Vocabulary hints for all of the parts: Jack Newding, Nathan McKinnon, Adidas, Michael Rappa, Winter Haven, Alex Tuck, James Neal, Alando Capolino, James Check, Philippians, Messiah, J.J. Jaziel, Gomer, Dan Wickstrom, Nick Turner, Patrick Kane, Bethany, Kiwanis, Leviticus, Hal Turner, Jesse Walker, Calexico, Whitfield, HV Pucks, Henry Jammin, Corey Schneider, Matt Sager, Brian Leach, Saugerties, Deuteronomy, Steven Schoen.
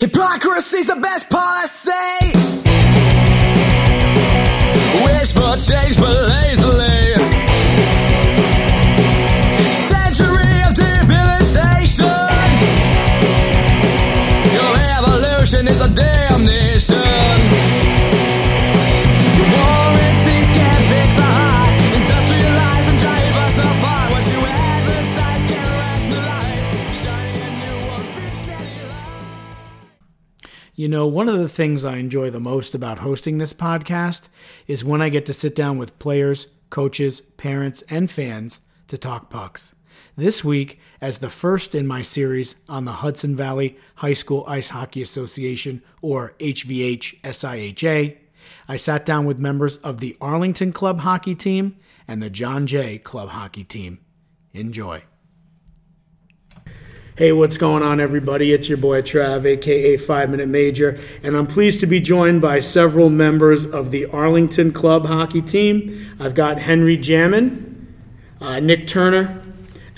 Hypocrisy's the best policy. Wish for change but lazily. Century of debilitation. Your evolution is a damnation. Warranties can't fix a heart. Industrialize and drive us apart. What you advertise can't rationalize. Shining a new one fits any life. You know, one of the things I enjoy the most about hosting this podcast is when I get to sit down with players, coaches, parents, and fans to talk pucks. This week, as the first in my series on the Hudson Valley High School Ice Hockey Association, or HVHSIHA, I sat down with members of the Arlington Club Hockey Team and the John Jay Club Hockey Team. Enjoy. Hey, what's going on, everybody? It's your boy Trav, aka 5 Minute Major, and I'm pleased to be joined by several members of the Arlington Club Hockey Team. I've got Henry Jammin, Nick Turner,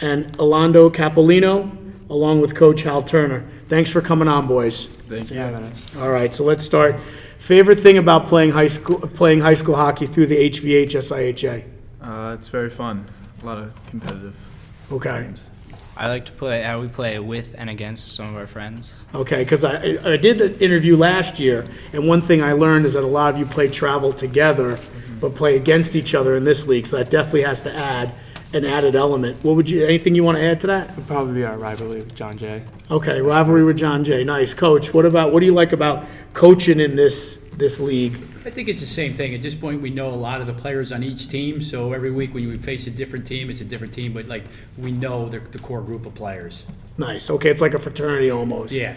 and Alando Capolino, along with Coach Hal Turner. Thanks for coming on, boys. Thank you. Yeah, all right, so let's start. Favorite thing about playing high school hockey through the HVHSIHA? It's very fun. A lot of competitive games. I like to play. We play with and against some of our friends. Okay, because I did an interview last year, and one thing I learned is that a lot of you play travel together, but play against each other in this league. So that definitely has to add an added element. What would you? Anything you want to add to that? It'd probably be our rivalry with John Jay. Okay, rivalry with John Jay. Nice, Coach. What do you like about coaching in this league? I think it's the same thing. At this point, we know a lot of the players on each team, so every week when we face a different team, it's a different team, but like we know the core group of players. Nice. Okay, it's like a fraternity almost. Yeah.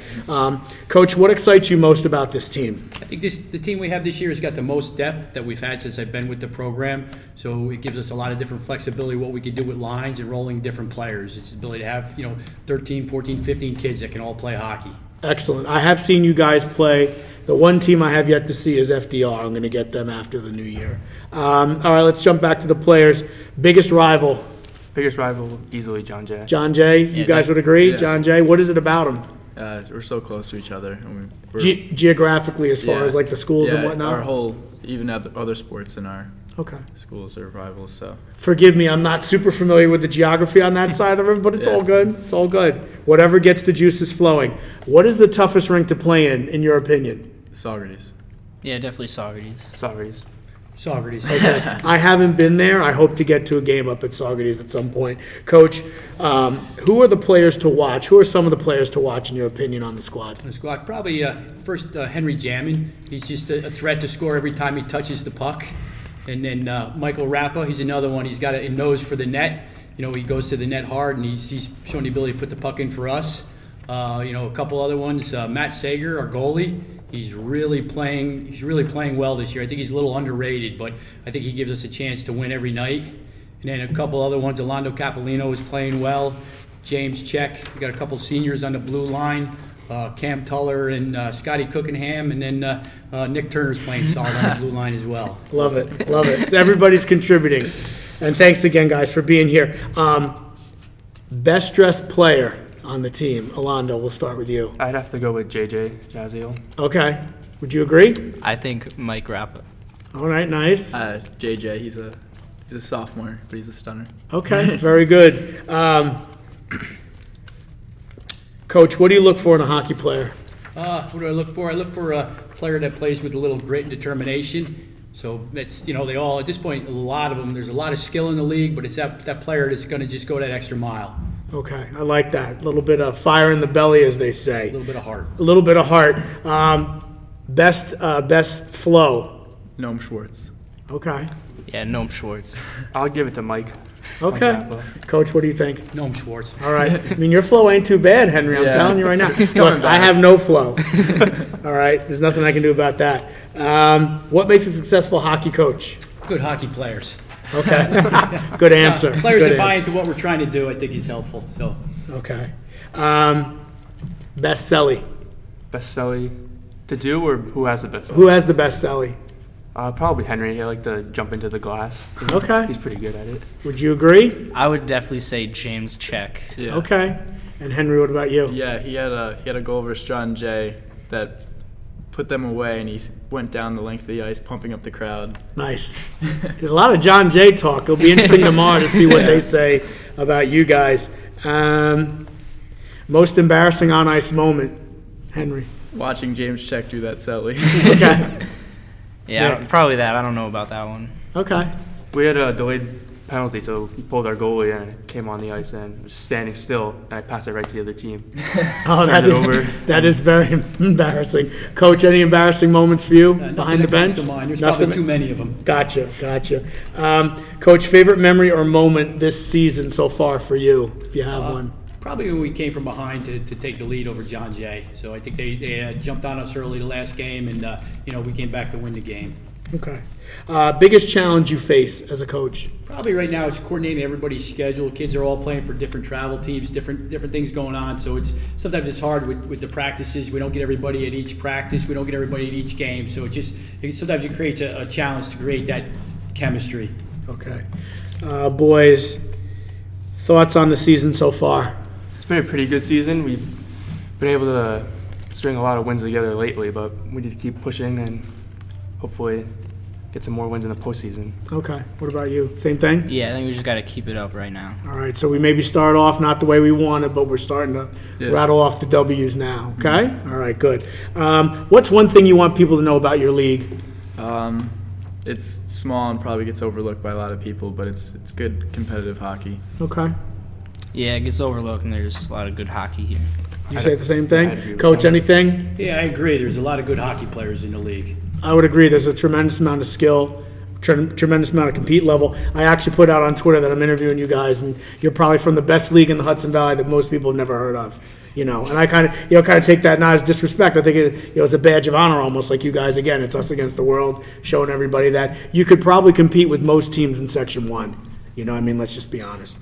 Coach, what excites you most about this team? I think the team we have this year has got the most depth that we've had since I've been with the program, so it gives us a lot of different flexibility, what we can do with lines and rolling different players. It's the ability to have 13, 14, 15 kids that can all play hockey. Excellent. I have seen you guys play. The one team I have yet to see is FDR. I'm going to get them after the new year. All right, let's jump back to the players. Biggest rival? Easily John Jay. John Jay? You guys would agree? Yeah. John Jay? What is it about him? We're so close to each other. I mean, geographically as far as like the schools and whatnot? Our whole, even other sports in our schools are rivals. So. Forgive me, I'm not super familiar with the geography on that side of the river, but it's all good. It's all good. Whatever gets the juices flowing. What is the toughest rink to play in your opinion? Saugerties. Yeah, definitely Saugerties. Saugerties. Okay. I haven't been there. I hope to get to a game up at Saugerties at some point. Coach, who are the players to watch? Who are some of the players to watch, in your opinion, on the squad? On the squad, probably first Henry Jammin. He's just a threat to score every time he touches the puck. And then Michael Rappa, he's another one. He's got a nose for the net. He goes to the net hard, and he's shown the ability to put the puck in for us. A couple other ones. Matt Sager, our goalie. He's really playing well this year. I think he's a little underrated, but I think he gives us a chance to win every night. And then a couple other ones. Alando Capolino is playing well. James Check. We got a couple seniors on the blue line. Cam Tuller and Scotty Cookenham, and then Nick Turner's playing solid on the blue line as well. Love it. Everybody's contributing. And thanks again, guys, for being here. Best dressed player on the team. Alando, we'll start with you. I'd have to go with J.J. Jaziel. Okay. Would you agree? I think Mike Rappa. All right, nice. J.J., he's a sophomore, but he's a stunner. Okay, very good. Coach, what do you look for in a hockey player? What do I look for? I look for a player that plays with a little grit and determination. So that's they all, at this point, a lot of them, there's a lot of skill in the league, but it's that player that's going to just go that extra mile. Okay, I like that. A little bit of fire in the belly, as they say. A little bit of heart. Best flow. Noam Schwartz. Okay. Yeah, Noam Schwartz. I'll give it to Mike. Okay. Coach, what do you think? Noam Schwartz. All right. I mean, your flow ain't too bad, Henry. I'm telling you right now. Look, I have no flow. All right. There's nothing I can do about that. What makes a successful hockey coach? Good hockey players. Okay. Good answer. Players that buy into what we're trying to do, I think he's helpful. So. Okay. Best celly. Best celly to do, or who has the best celly? Who has the best celly? Probably Henry. I like to jump into the glass. Okay. He's pretty good at it. Would you agree? I would definitely say James Check. Yeah. Okay. And Henry, what about you? Yeah, he had a goal versus John Jay that put them away, and he went down the length of the ice, pumping up the crowd. Nice. A lot of John Jay talk. It'll be interesting tomorrow to see what they say about you guys. Most embarrassing on-ice moment, Henry? Watching James Check do that Selly. Okay. Yeah, probably that. I don't know about that one. Okay. We had a delayed penalty, so we pulled our goalie and it came on the ice and was standing still, and I passed it right to the other team. Oh, that is very embarrassing. Coach, any embarrassing moments for you behind the bench? To mine. There's nothing. Probably too many of them. Gotcha. Coach, favorite memory or moment this season so far for you, if you have one? Probably when we came from behind to take the lead over John Jay. So I think they jumped on us early the last game, and we came back to win the game. Okay. Biggest challenge you face as a coach? Probably right now it's coordinating everybody's schedule. Kids are all playing for different travel teams, different things going on. So sometimes it's hard with the practices. We don't get everybody at each practice. We don't get everybody at each game. So sometimes it creates a challenge to create that chemistry. Okay. Boys, thoughts on the season so far? It's been a pretty good season. We've been able to string a lot of wins together lately, but we need to keep pushing and hopefully get some more wins in the postseason. Okay. What about you? Same thing? Yeah, I think we just got to keep it up right now. All right, so we maybe start off not the way we wanted, but we're starting to rattle off the W's now, okay? Mm-hmm. All right, good. What's one thing you want people to know about your league? It's small and probably gets overlooked by a lot of people, but it's good competitive hockey. Okay. Yeah, it gets overlooked, and there's a lot of good hockey here. You say the same thing? Coach, anything? Yeah, I agree. There's a lot of good hockey players in the league. I would agree. There's a tremendous amount of skill, tremendous amount of compete level. I actually put out on Twitter that I'm interviewing you guys, and you're probably from the best league in the Hudson Valley that most people have never heard of. You know, and I kind of take that not as disrespect. I think it's a badge of honor, almost like you guys. Again, it's us against the world, showing everybody that you could probably compete with most teams in Section 1. You know, I mean, let's just be honest.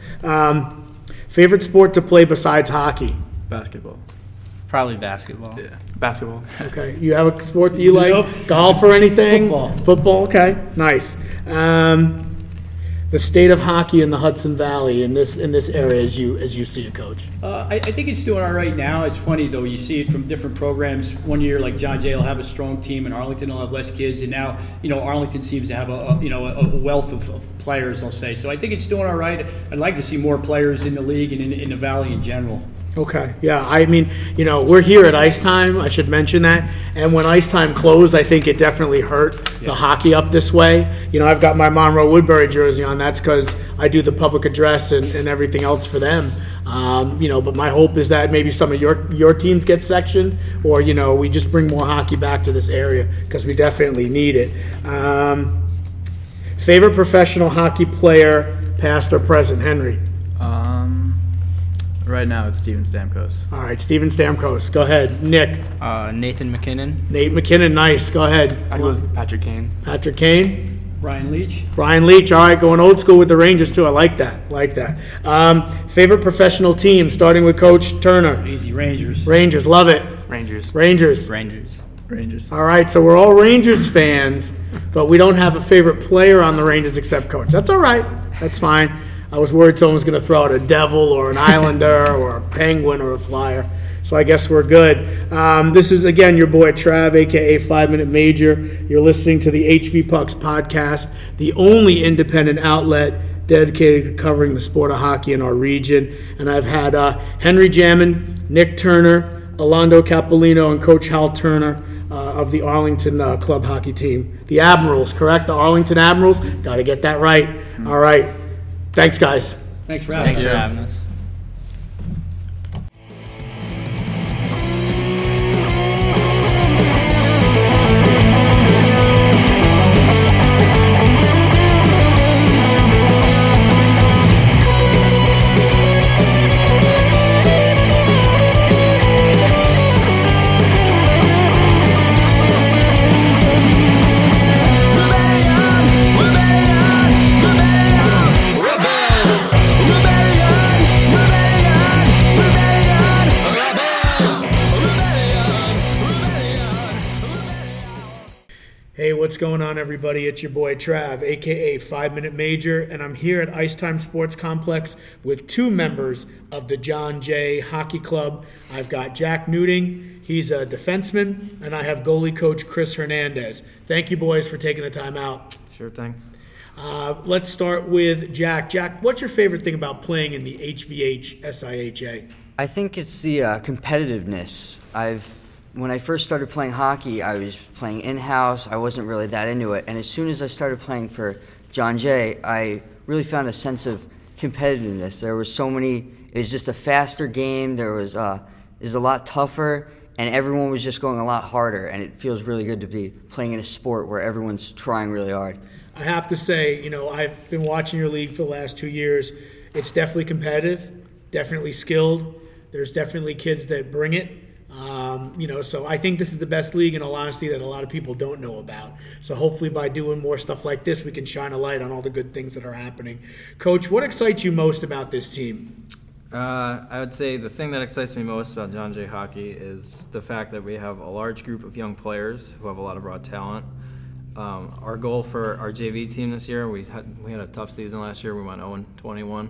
Favorite sport to play besides hockey? Basketball. Probably basketball. Yeah, basketball. Okay. You have a sport that you like? Nope. Golf or anything? Football. Okay. Nice. The state of hockey in the Hudson Valley in this area as you see it, Coach? I think it's doing all right now. It's funny, though. You see it from different programs. One year, like John Jay will have a strong team, and Arlington will have less kids. And now, Arlington seems to have a wealth of players, I'll say. So I think it's doing all right. I'd like to see more players in the league and in the Valley in general. Okay, yeah, I mean, we're here at ice time, I should mention that, and when ice time closed, I think it definitely hurt the hockey up this way. I've got my Monroe-Woodbury jersey on, that's because I do the public address and everything else for them. But my hope is that maybe some of your teams get sectioned, or, we just bring more hockey back to this area, because we definitely need it. Favorite professional hockey player, past or present, Henry? Right now, it's Steven Stamkos. All right, Steven Stamkos. Go ahead. Nick. Nathan McKinnon. Nate McKinnon, nice. Go ahead. I'd go with Patrick Kane. Patrick Kane. Brian Leach. Brian Leach. All right, going old school with the Rangers, too. I like that. Favorite professional team, starting with Coach Turner. Easy, Rangers. Rangers, love it. Rangers. Rangers. Rangers. Rangers. All right, so we're all Rangers fans, but we don't have a favorite player on the Rangers except Coach. That's all right. That's fine. I was worried someone was going to throw out a Devil or an Islander or a Penguin or a Flyer. So I guess we're good. This is, again, your boy Trav, a.k.a. 5 Minute Major. You're listening to the HV Pucks podcast, the only independent outlet dedicated to covering the sport of hockey in our region. And I've had Henry Jammin, Nick Turner, Alando Capolino, and Coach Hal Turner of the Arlington club hockey team. The Admirals, correct? The Arlington Admirals? Got to get that right. All right. Thanks, guys. Thanks for having us. Hey, what's going on, everybody? It's your boy Trav, aka 5 Minute Major, and I'm here at Ice Time Sports Complex with two members of the John Jay Hockey Club. I've got Jack Newding, he's a defenseman, and I have goalie coach Chris Hernandez. Thank you, boys, for taking the time out. Sure thing. Let's start with Jack. Jack, what's your favorite thing about playing in the HVHSIHA? I think it's the competitiveness. When I first started playing hockey, I was playing in-house. I wasn't really that into it. And as soon as I started playing for John Jay, I really found a sense of competitiveness. There was so many – it was just a faster game. It was a lot tougher, and everyone was just going a lot harder. And it feels really good to be playing in a sport where everyone's trying really hard. I have to say, I've been watching your league for the last 2 years. It's definitely competitive, definitely skilled. There's definitely kids that bring it. So I think this is the best league, in all honesty, that a lot of people don't know about. So hopefully by doing more stuff like this, we can shine a light on all the good things that are happening. Coach, what excites you most about this team? I would say the thing that excites me most about John Jay Hockey is the fact that we have a large group of young players who have a lot of raw talent. Our goal for our JV team this year, we had a tough season last year. We went 0-21.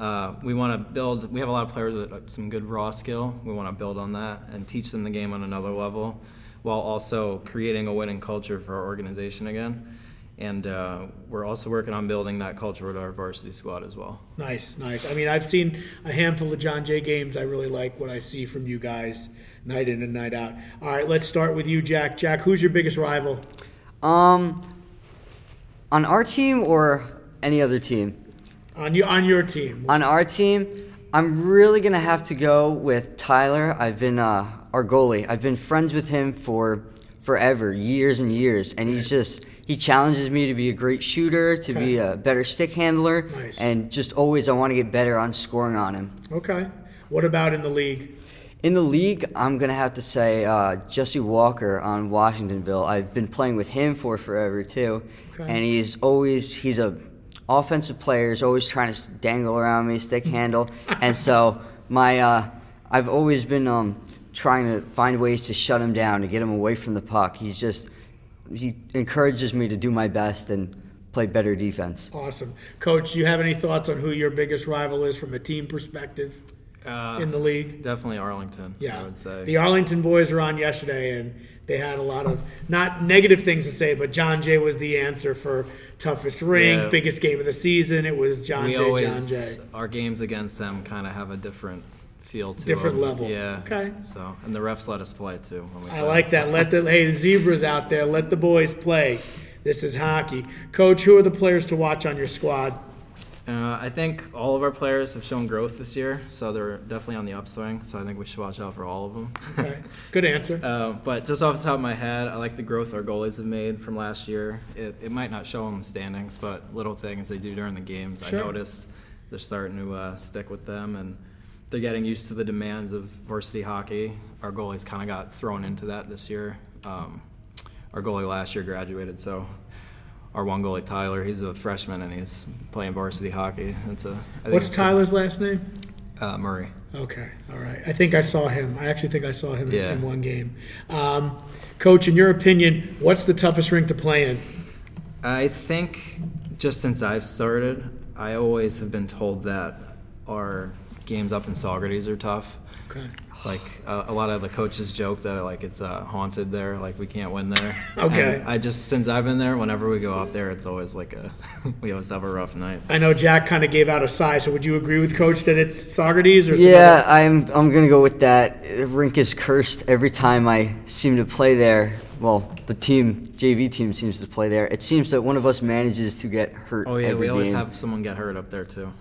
We have a lot of players with some good raw skill. We want to build on that and teach them the game on another level while also creating a winning culture for our organization again. And we're also working on building that culture with our varsity squad as well. Nice. I mean, I've seen a handful of John Jay games. I really like what I see from you guys night in and night out. All right, let's start with you, Jack. Jack, who's your biggest rival? On our team or any other team? On your team. On our team, I'm really going to have to go with Tyler. I've been our goalie. I've been friends with him for forever, years and years. And he challenges me to be a great shooter, to be a better stick handler. Nice. And just always I want to get better on scoring on him. Okay. What about in the league? In the league, I'm going to have to say Jesse Walker on Washingtonville. I've been playing with him for forever, too. Okay. And he's a offensive players always trying to dangle around me, stick handle, and so I've always been trying to find ways to shut him down, to get him away from the puck. He encourages me to do my best and play better defense. Awesome. Coach, do you have any thoughts on who your biggest rival is from a team perspective in the league? Definitely Arlington, I would say. The Arlington boys were on yesterday, and they had a lot of, not negative things to say, but John Jay was the answer for toughest rink, biggest game of the season. It was John Jay. Our games against them kind of have a different feel to them. Level. Yeah. Okay. So, and the refs let us play, too. Like that. Hey, the Zebras out there, let the boys play. This is hockey. Coach, who are the players to watch on your squad? I think all of our players have shown growth this year, so they're definitely on the upswing, so I think we should watch out for all of them. Okay, good answer. But just off the top of my head, I like the growth our goalies have made from last year. It might not show in the standings, but little things they do during the games. Sure. I notice they're starting to stick with them, and they're getting used to the demands of varsity hockey. Our goalies kind of got thrown into that this year. Our goalie last year graduated, so... Our one goalie, Tyler, he's a freshman, and he's playing varsity hockey. What's Tyler's last name? Murray. Okay, all right. I actually think I saw him in one game. Coach, in your opinion, what's the toughest rink to play in? I think just since I've started, I always have been told that our games up in Saugerties are tough. Okay. A lot of the coaches joke that it's haunted there, we can't win there. Okay. And since I've been there, whenever we go out there, it's always we always have a rough night. I know Jack kind of gave out a sigh, so would you agree with Coach that it's Saugerties? I'm going to go with that. The rink is cursed every time I seem to play there. Well, the JV team seems to play there. It seems that one of us manages to get hurt every game. Oh, yeah, we always have someone get hurt up there, too.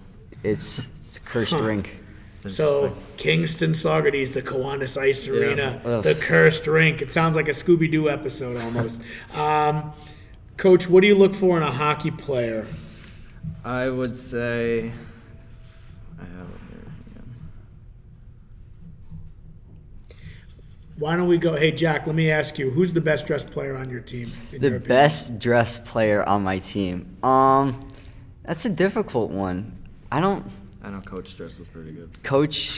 It's a cursed rink. So Kingston Saugerties, the Kiwanis Ice Arena, the cursed rink. It sounds like a Scooby-Doo episode almost. Coach, what do you look for in a hockey player? I would say I have it here. Yeah. Why don't we go? Hey, Jack, let me ask you, who's the best-dressed player on your team? The best-dressed player on my team? That's a difficult one. I know Coach dresses pretty good. So.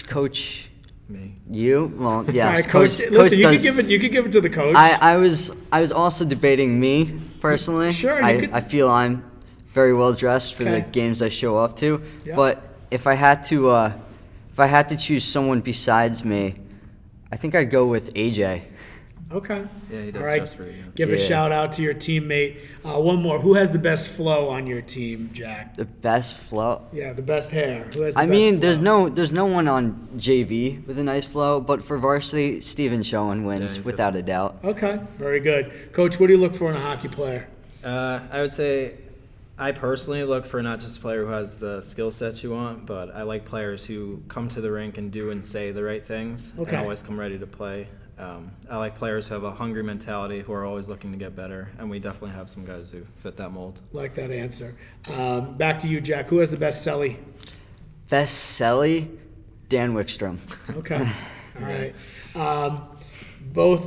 Coach Me. You? Well, yes. Right, coach, listen, coach you could give it to the coach. I was also debating me personally. Sure. I feel I'm very well dressed for the games I show up to. Yep. But if I had to choose someone besides me, I think I'd go with AJ. Okay. Yeah, he does. All right. Stress for you. Give a shout out to your teammate. One more. Who has the best flow on your team, Jack? The best flow. Yeah, the best hair. Who has the best flow? there's no one on JV with a nice flow, but for varsity, Steven Schoen wins without a doubt. Okay, very good, Coach. What do you look for in a hockey player? I would say, I personally look for not just a player who has the skill sets you want, but I like players who come to the rink and do and say the right things. Okay. And always come ready to play. I like players who have a hungry mentality, who are always looking to get better, and we definitely have some guys who fit that mold. Like that answer. Back to you, Jack. Who has the best celly? Best celly? Dan Wickstrom. Okay. All right. Both,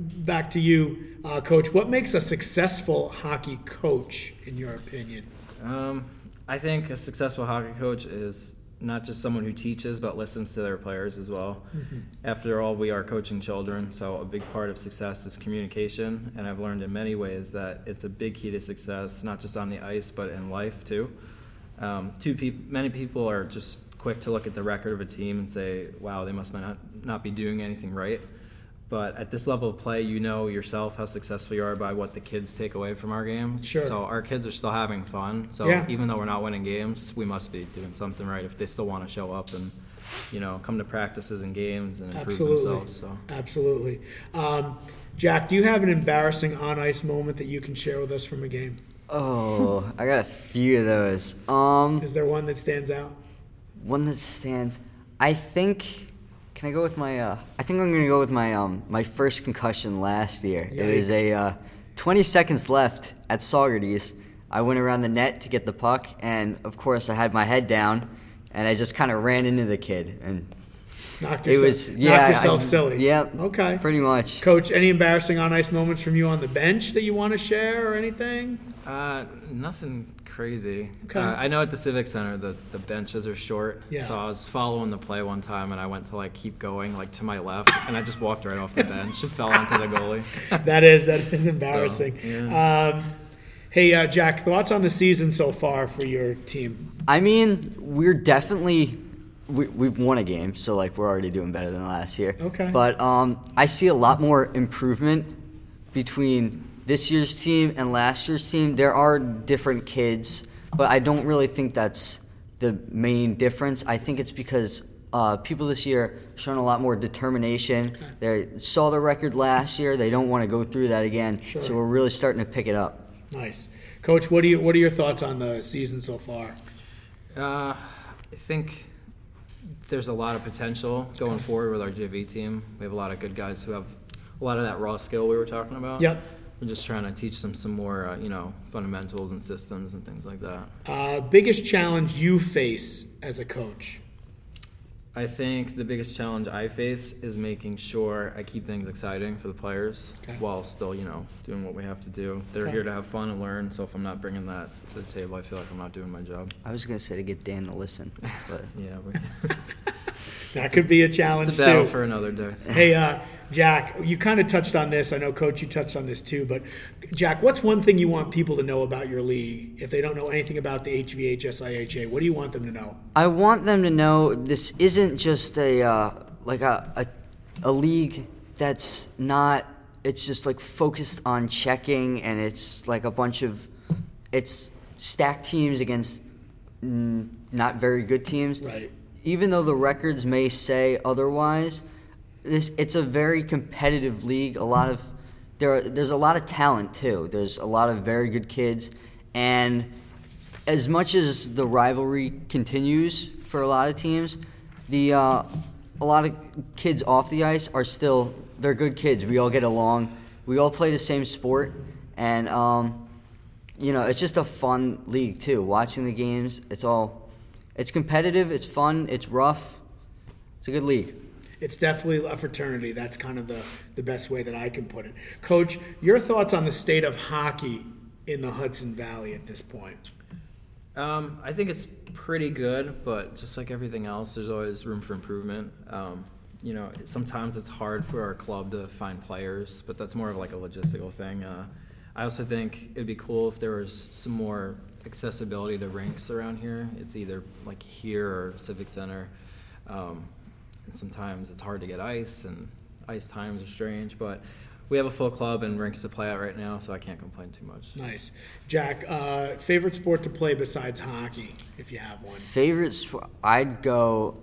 back to you, Coach. What makes a successful hockey coach, in your opinion? I think a successful hockey coach is not just someone who teaches, but listens to their players as well. Mm-hmm. After all, we are coaching children, so a big part of success is communication, and I've learned in many ways that it's a big key to success, not just on the ice, but in life too. Many people are just quick to look at the record of a team and say, wow, they must not be doing anything right. But at this level of play, you know yourself how successful you are by what the kids take away from our games. Sure. So our kids are still having fun. So even though we're not winning games, we must be doing something right if they still want to show up and, come to practices and games and improve themselves. So. Absolutely. Jack, do you have an embarrassing on-ice moment that you can share with us from a game? Oh, I got a few of those. Is there one that stands out? One that stands. I think I'm gonna go with my first concussion last year. Yikes. It was 20 seconds left at Saugerties. I went around the net to get the puck, and of course I had my head down, and I just kind of ran into the kid and knocked yourself silly. Yep. Yeah, okay. Pretty much. Coach, any embarrassing on ice moments from you on the bench that you want to share or anything? Nothing crazy. Okay. I know at the Civic Center the benches are short, so I was following the play one time and I went to keep going to my left and I just walked right off the bench and fell onto the goalie. That is embarrassing. So, yeah. Hey, Jack, thoughts on the season so far for your team? I mean, we're definitely we've won a game, so we're already doing better than last year. Okay. But I see a lot more improvement between this year's team and last year's team. There are different kids, but I don't really think that's the main difference. I think it's because people this year shown a lot more determination. Okay. They saw the record last year. They don't want to go through that again. Sure. So we're really starting to pick it up. Nice. Coach, what are your thoughts on the season so far? I think there's a lot of potential going forward with our JV team. We have a lot of good guys who have a lot of that raw skill we were talking about. Yep. We're just trying to teach them some more, fundamentals and systems and things like that. Biggest challenge you face as a coach? I think the biggest challenge I face is making sure I keep things exciting for the players while still, doing what we have to do. They're here to have fun and learn, so if I'm not bringing that to the table, I feel like I'm not doing my job. I was going to say to get Dan to listen. But that could be a challenge, too. It's a battle for another day. So. Hey, Jack, you kind of touched on this. I know, Coach, you touched on this too. But, Jack, what's one thing you want people to know about your league if they don't know anything about the HVHSIHA? What do you want them to know? I want them to know this isn't just a league that's not – it's just focused on checking, and it's a bunch of – it's stacked teams against not very good teams. Right. Even though the records may say otherwise – It's a very competitive league. There's a lot of talent too. There's a lot of very good kids, and as much as the rivalry continues for a lot of teams, a lot of kids off the ice are still they're good kids. We all get along. We all play the same sport, and it's just a fun league too. Watching the games, it's competitive. It's fun. It's rough. It's a good league. It's definitely a fraternity. That's kind of the best way that I can put it. Coach, your thoughts on the state of hockey in the Hudson Valley at this point? I think it's pretty good, but just like everything else, there's always room for improvement. You know, sometimes it's hard for our club to find players, but that's more of like a logistical thing. I also think it'd be cool if there was some more accessibility to rinks around here. It's either like here or Civic Center. And sometimes it's hard to get ice, and ice times are strange, but we have a full club and rinks to play at right now, so I can't complain too much. Nice. Jack, favorite sport to play besides hockey, if you have one? Favorite sport? I'd go,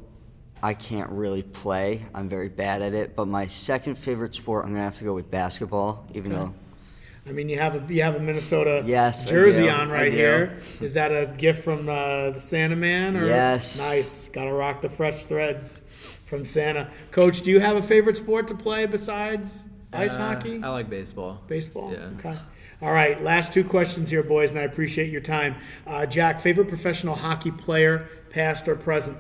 I can't really play. I'm very bad at it, but my second favorite sport, I'm going to have to go with basketball, even though. I mean, you have a Minnesota jersey on right here. Is that a gift from the Santa Man? Or? Yes. Nice. Got to rock the fresh threads from Santa. Coach, do you have a favorite sport to play besides ice hockey? I like baseball. Baseball? Yeah. Okay. All right, last two questions here, boys, and I appreciate your time. Jack, favorite professional hockey player, past or present?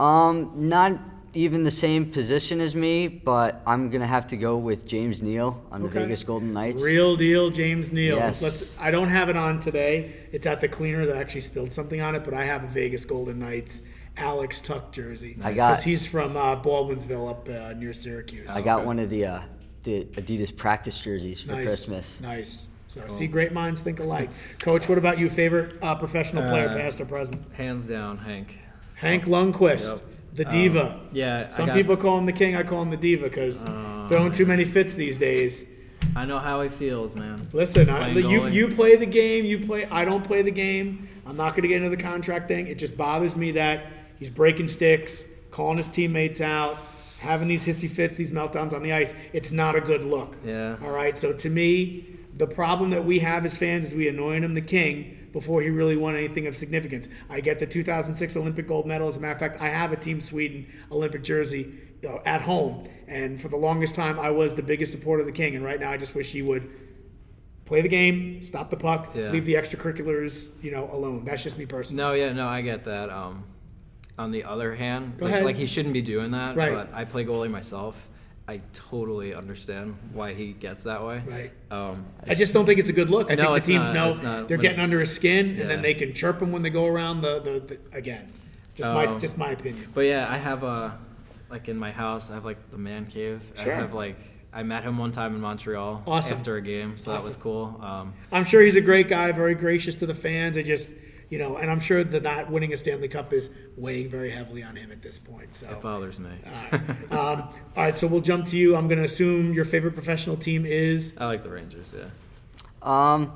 Not even the same position as me, but I'm going to have to go with James Neal on the Vegas Golden Knights. Real deal, James Neal. Yes. I don't have it on today. It's at the cleaners. I actually spilled something on it, but I have a Vegas Golden Knights Alex Tuck jersey. I got because he's from Baldwinsville up near Syracuse. I got one of the Adidas practice jerseys for Christmas. Nice. So cool. See, great minds think alike. Coach, what about you? Favorite professional player, past or present? Hands down, Hank. Hank Lundqvist. Yep. The diva. Some people call him the king. I call him the diva because throwing too many fits these days. I know how he feels, man. Listen, you play the game. You play. I don't play the game. I'm not going to get into the contract thing. It just bothers me that he's breaking sticks, calling his teammates out, having these hissy fits, these meltdowns on the ice. It's not a good look. Yeah. All right. So to me, the problem that we have as fans is we anoint him the king before he really won anything of significance. I get the 2006 Olympic gold medal. As a matter of fact, I have a Team Sweden Olympic jersey at home. And for the longest time, I was the biggest supporter of the king. And right now, I just wish he would play the game, stop the puck, leave the extracurriculars, alone. That's just me personally. No, I get that. On the other hand, like he shouldn't be doing that. Right. But I play goalie myself. I totally understand why he gets that way. Right. I just don't think it's a good look. I think the teams know they're getting under his skin, and then they can chirp him when they go around the again. Just my opinion. But yeah, I have in my house, I have the man cave. Sure. I have I met him one time in Montreal after a game, so that was cool. I'm sure he's a great guy, very gracious to the fans. And I'm sure the not winning a Stanley Cup is weighing very heavily on him at this point. So it bothers me. All right, so we'll jump to you. I'm going to assume your favorite professional team is? I like the Rangers, yeah. I'm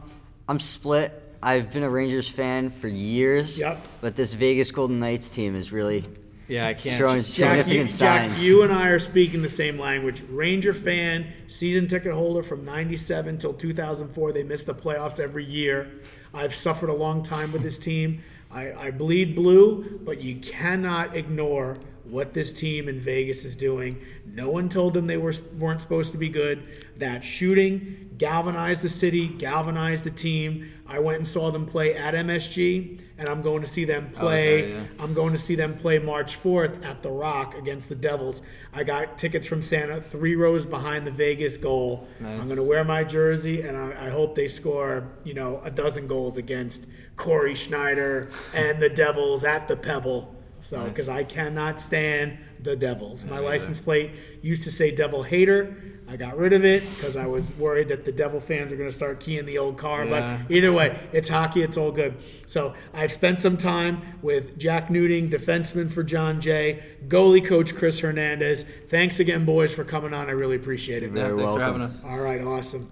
split. I've been a Rangers fan for years. Yep. But this Vegas Golden Knights team is really showing significant signs. Jack, you and I are speaking the same language. Ranger fan, season ticket holder from 97 till 2004. They missed the playoffs every year. I've suffered a long time with this team. I bleed blue, but you cannot ignore what this team in Vegas is doing. No one told them they weren't supposed to be good. That shooting galvanized the city, galvanized the team. I went and saw them play at MSG, and I'm going to see them play. I'm going to see them play March 4th at The Rock against the Devils. I got tickets from Santa, 3 rows behind the Vegas goal. Nice. I'm going to wear my jersey, and I hope they score, 12 goals against Corey Schneider and the Devils at the Pebble. So, because I cannot stand the Devils. My license plate used to say Devil Hater. I got rid of it because I was worried that the Devil fans are going to start keying the old car. Yeah. But either way, it's hockey. It's all good. So I've spent some time with Jack Newding, defenseman for John Jay, goalie coach Chris Hernandez. Thanks again, boys, for coming on. I really appreciate it. Yeah, thanks for having us. All right, awesome.